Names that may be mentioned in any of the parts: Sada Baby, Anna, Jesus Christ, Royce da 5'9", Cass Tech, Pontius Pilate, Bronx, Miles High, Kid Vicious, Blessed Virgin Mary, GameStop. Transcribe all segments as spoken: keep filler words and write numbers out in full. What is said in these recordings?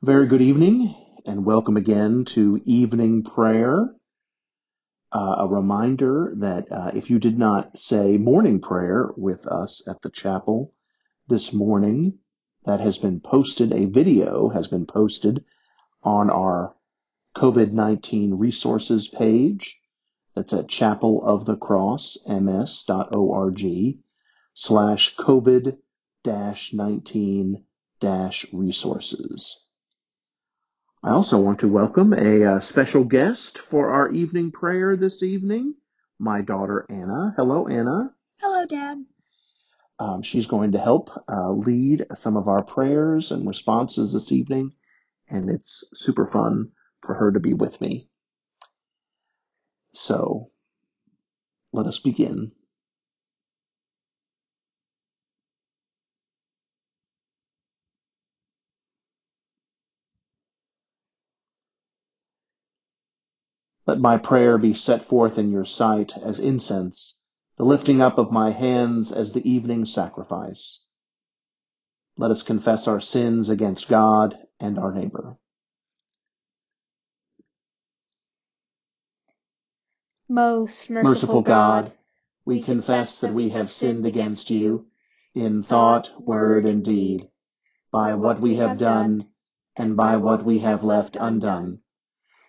Very good evening, and welcome again to Evening Prayer. Uh, a reminder that uh, if you did not say morning prayer with us at the chapel this morning, that has been posted, a video has been posted on our covid nineteen resources page. That's at chapel of the cross m s dot org slash covid nineteen resources. I also want to welcome a uh, special guest for our evening prayer this evening, my daughter, Anna. Hello, Anna. Hello, Dad. Um, she's going to help uh, lead some of our prayers and responses this evening, and it's super fun for her to be with me. So, let us begin. Let my prayer be set forth in your sight as incense, the lifting up of my hands as the evening sacrifice. Let us confess our sins against God and our neighbor. Most merciful, merciful God, God, we confess that we have sinned against you in thought, word, and deed, by what we have done and by what we have left undone.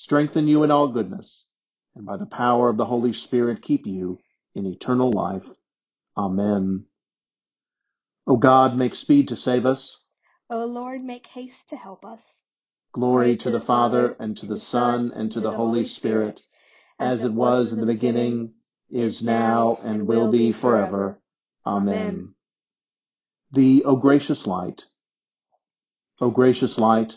Strengthen you in all goodness, and by the power of the Holy Spirit keep you in eternal life. Amen. O God, make speed to save us. O Lord, make haste to help us. Glory, Glory to the, the Father, and to the Son, and to the Holy Spirit, as it was in the beginning, is now, and will be forever. Amen. Thee, O gracious light, O gracious light,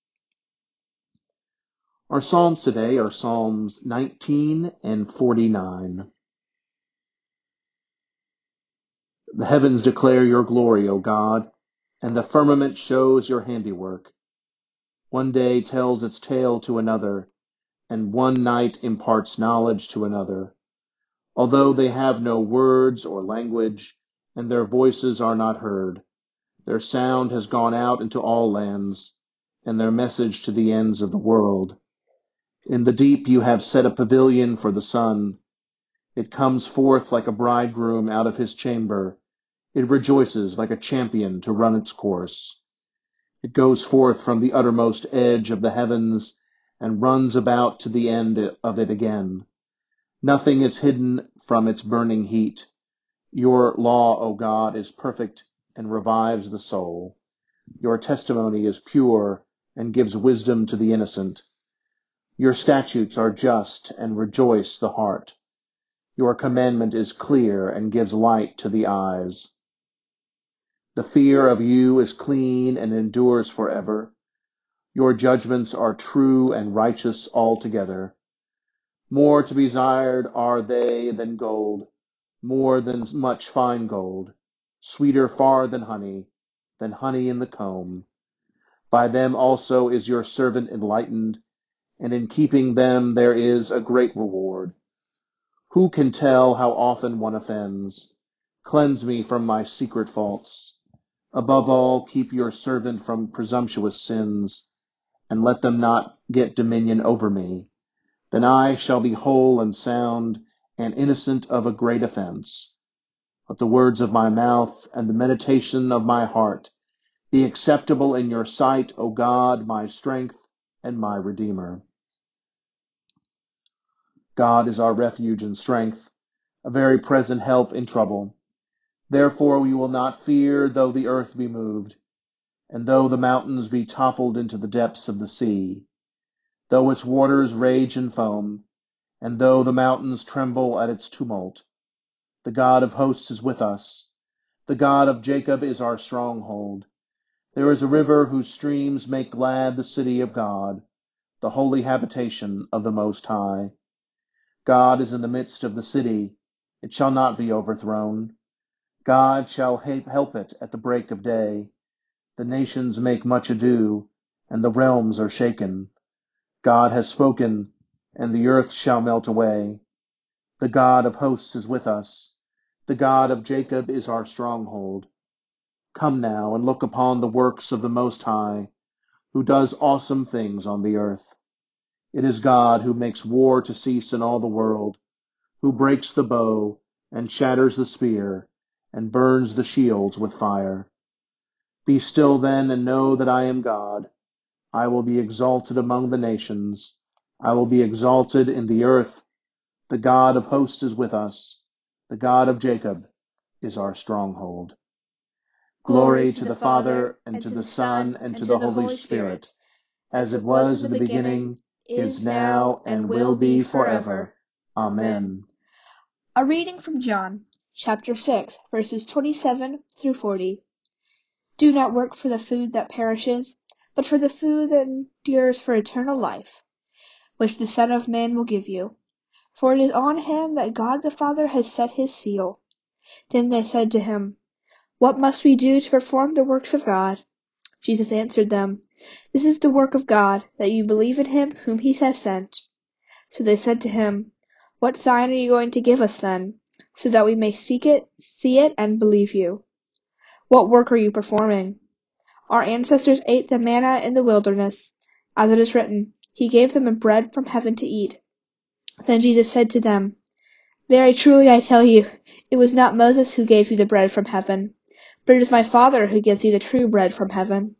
Our psalms today are Psalms nineteen and forty-nine. The heavens declare your glory, O God, and the firmament shows your handiwork. One day tells its tale to another, and one night imparts knowledge to another. Although they have no words or language, and their voices are not heard, their sound has gone out into all lands, and their message to the ends of the world. In the deep you have set a pavilion for the sun. It comes forth like a bridegroom out of his chamber. It rejoices like a champion to run its course. It goes forth from the uttermost edge of the heavens and runs about to the end of it again. Nothing is hidden from its burning heat. Your law, O God, is perfect and revives the soul. Your testimony is pure and gives wisdom to the innocent. Your statutes are just and rejoice the heart. Your commandment is clear and gives light to the eyes. The fear of you is clean and endures forever. Your judgments are true and righteous altogether. More to be desired are they than gold, more than much fine gold, sweeter far than honey, than honey in the comb. By them also is your servant enlightened, and in keeping them there is a great reward. Who can tell how often one offends? Cleanse me from my secret faults. Above all, keep your servant from presumptuous sins, and let them not get dominion over me. Then I shall be whole and sound, and innocent of a great offense. Let the words of my mouth and the meditation of my heart be acceptable in your sight, O God, my strength and my Redeemer. God is our refuge and strength, a very present help in trouble. Therefore we will not fear, though the earth be moved, and though the mountains be toppled into the depths of the sea, though its waters rage and foam, and though the mountains tremble at its tumult. The God of hosts is with us. The God of Jacob is our stronghold. There is a river whose streams make glad the city of God, the holy habitation of the Most High. God is in the midst of the city. It shall not be overthrown. God shall help it at the break of day. The nations make much ado, and the realms are shaken. God has spoken, and the earth shall melt away. The God of hosts is with us. The God of Jacob is our stronghold. Come now and look upon the works of the Most High, who does awesome things on the earth. It is God who makes war to cease in all the world, who breaks the bow and shatters the spear and burns the shields with fire. Be still then and know that I am God. I will be exalted among the nations. I will be exalted in the earth. The God of hosts is with us. The God of Jacob is our stronghold. Glory to the Father, and to the Son, and to the Holy Spirit, as it was in the beginning, is now, and will be forever. Amen. A reading from John, chapter six, verses twenty-seven through forty. Do not work for the food that perishes, but for the food that endures for eternal life, which the Son of Man will give you. For it is on him that God the Father has set his seal. Then they said to him, What must we do to perform the works of God? Jesus answered them, This is the work of God, that you believe in him whom he has sent. So they said to him, What sign are you going to give us then, so that we may seek it, see it, and believe you? What work are you performing? Our ancestors ate the manna in the wilderness, as it is written, He gave them a bread from heaven to eat. Then Jesus said to them, Very truly I tell you, it was not Moses who gave you the bread from heaven, but it is my Father who gives you the true bread from heaven.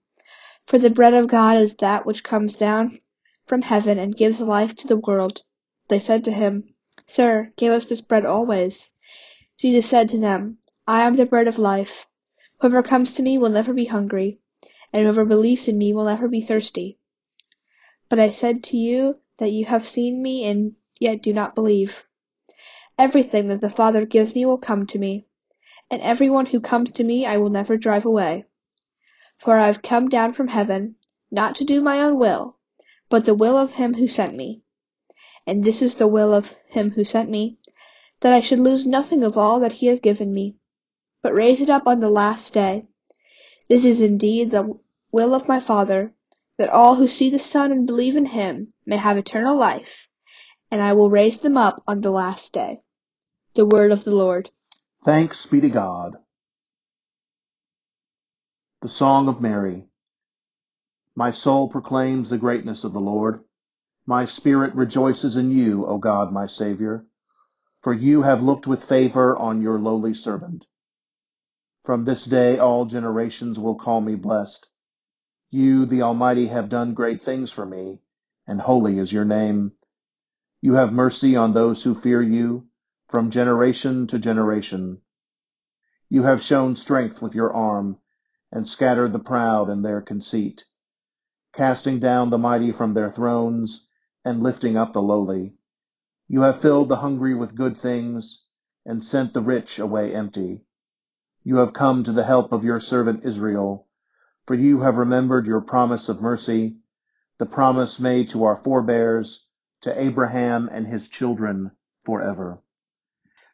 For the bread of God is that which comes down from heaven and gives life to the world. They said to him, Sir, give us this bread always. Jesus said to them, I am the bread of life. Whoever comes to me will never be hungry, and whoever believes in me will never be thirsty. But I said to you that you have seen me and yet do not believe. Everything that the Father gives me will come to me, and everyone who comes to me I will never drive away. For I have come down from heaven, not to do my own will, but the will of him who sent me. And this is the will of him who sent me, that I should lose nothing of all that he has given me, but raise it up on the last day. This is indeed the will of my Father, that all who see the Son and believe in him may have eternal life, and I will raise them up on the last day. The word of the Lord. Thanks be to God. The Song of Mary. My soul proclaims the greatness of the Lord. My spirit rejoices in you, O God, my Savior, for you have looked with favor on your lowly servant. From this day all generations will call me blessed. You, the Almighty, have done great things for me, and holy is your name. You have mercy on those who fear you, from generation to generation. You have shown strength with your arm, and scattered the proud in their conceit, casting down the mighty from their thrones, and lifting up the lowly. You have filled the hungry with good things, and sent the rich away empty. You have come to the help of your servant Israel, for you have remembered your promise of mercy, the promise made to our forebears, to Abraham and his children forever.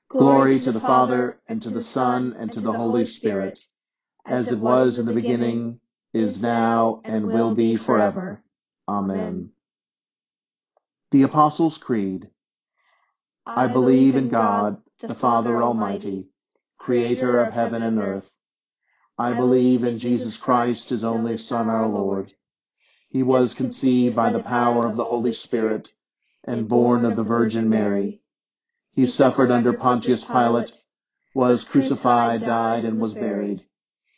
Glory to the Father, and to the Son, and to the Holy Spirit, as it was in the beginning, is now, and will be forever. Amen. The Apostles' Creed. I believe in God, the Father Almighty, Creator of heaven and earth. I believe in Jesus Christ, his only Son, our Lord. He was conceived by the power of the Holy Spirit and born of the Virgin Mary. He suffered under Pontius Pilate, was crucified, died, and was buried.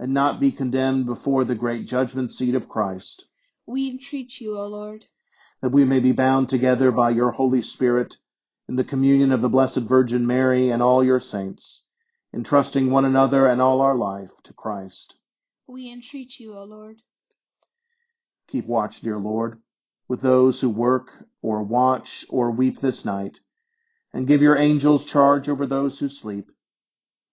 and not be condemned before the great judgment seat of Christ, we entreat you, O Lord. That we may be bound together by your Holy Spirit in the communion of the Blessed Virgin Mary and all your saints, entrusting one another and all our life to Christ, we entreat you, O Lord. Keep watch, dear Lord, with those who work or watch or weep this night, and give your angels charge over those who sleep.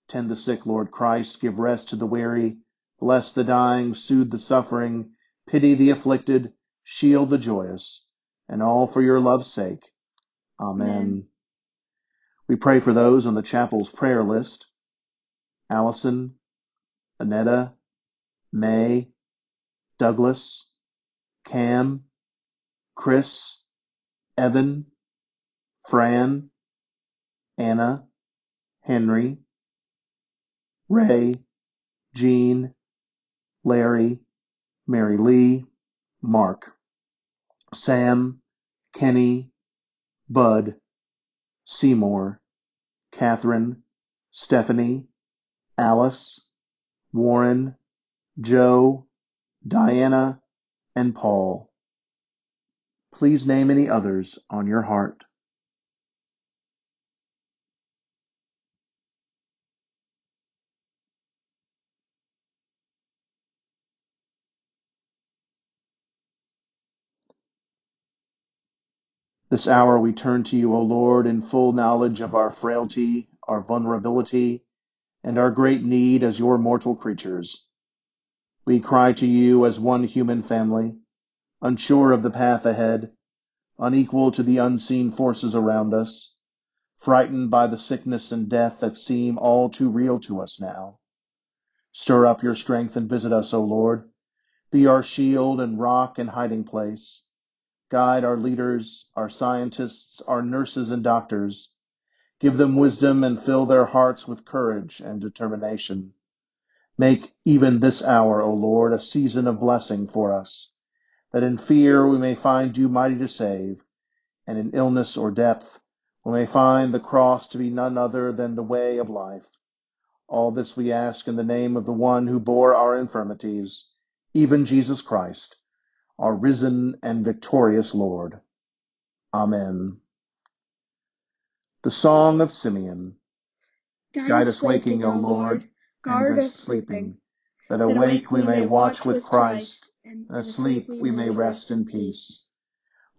Tend the sick, Lord Christ, give rest to the weary, bless the dying, soothe the suffering, pity the afflicted, shield the joyous, and all for your love's sake. Amen. Amen. We pray for those on the chapel's prayer list: Allison, Annetta, May, Douglas, Cam, Chris, Evan, Fran, Anna, Henry, Ray, Jean, Larry, Mary Lee, Mark, Sam, Kenny, Bud, Seymour, Catherine, Stephanie, Alice, Warren, Joe, Diana, and Paul. Please name any others on your heart. This hour we turn to you, O Lord, in full knowledge of our frailty, our vulnerability, and our great need as your mortal creatures. We cry to you as one human family, unsure of the path ahead, unequal to the unseen forces around us, frightened by the sickness and death that seem all too real to us now. Stir up your strength and visit us, O Lord. Be our shield and rock and hiding place. Guide our leaders, our scientists, our nurses and doctors. Give them wisdom and fill their hearts with courage and determination. Make even this hour, O Lord, a season of blessing for us, that in fear we may find you mighty to save, and in illness or depth we may find the cross to be none other than the way of life. All this we ask in the name of the one who bore our infirmities, even Jesus Christ, our risen and victorious Lord. Amen. The Song of Simeon. Guide, Guide us waking, O Lord, guard us sleeping, that awake we may watch with Christ, and asleep we may rest in peace.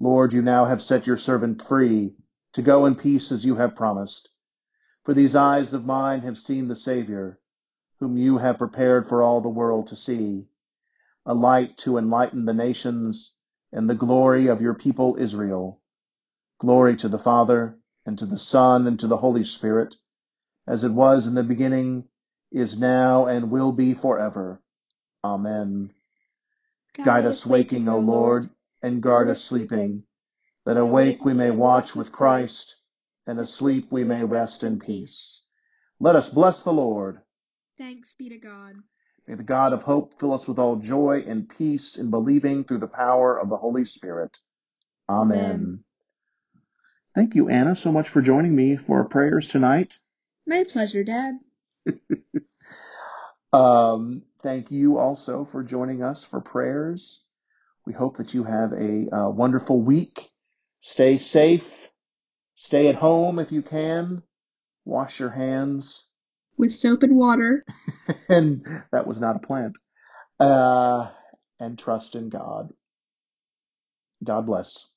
Lord, you now have set your servant free, to go in peace as you have promised. For these eyes of mine have seen the Savior, whom you have prepared for all the world to see, a light to enlighten the nations, and the glory of your people Israel. Glory to the Father, and to the Son, and to the Holy Spirit, as it was in the beginning, is now, and will be forever. Amen. Guide, Guide us waking, O Lord, and guard us sleeping, that awake we may watch with Christ, and asleep we may rest in peace. Let us bless the Lord. Thanks be to God. May the God of hope fill us with all joy and peace in believing through the power of the Holy Spirit. Amen. Amen. Thank you, Anna, so much for joining me for our prayers tonight. My pleasure, Dad. um, thank you also for joining us for prayers. We hope that you have a uh, wonderful week. Stay safe. Stay at home if you can. Wash your hands. With soap and water. And that was not a plant. Uh, and trust in God. God bless.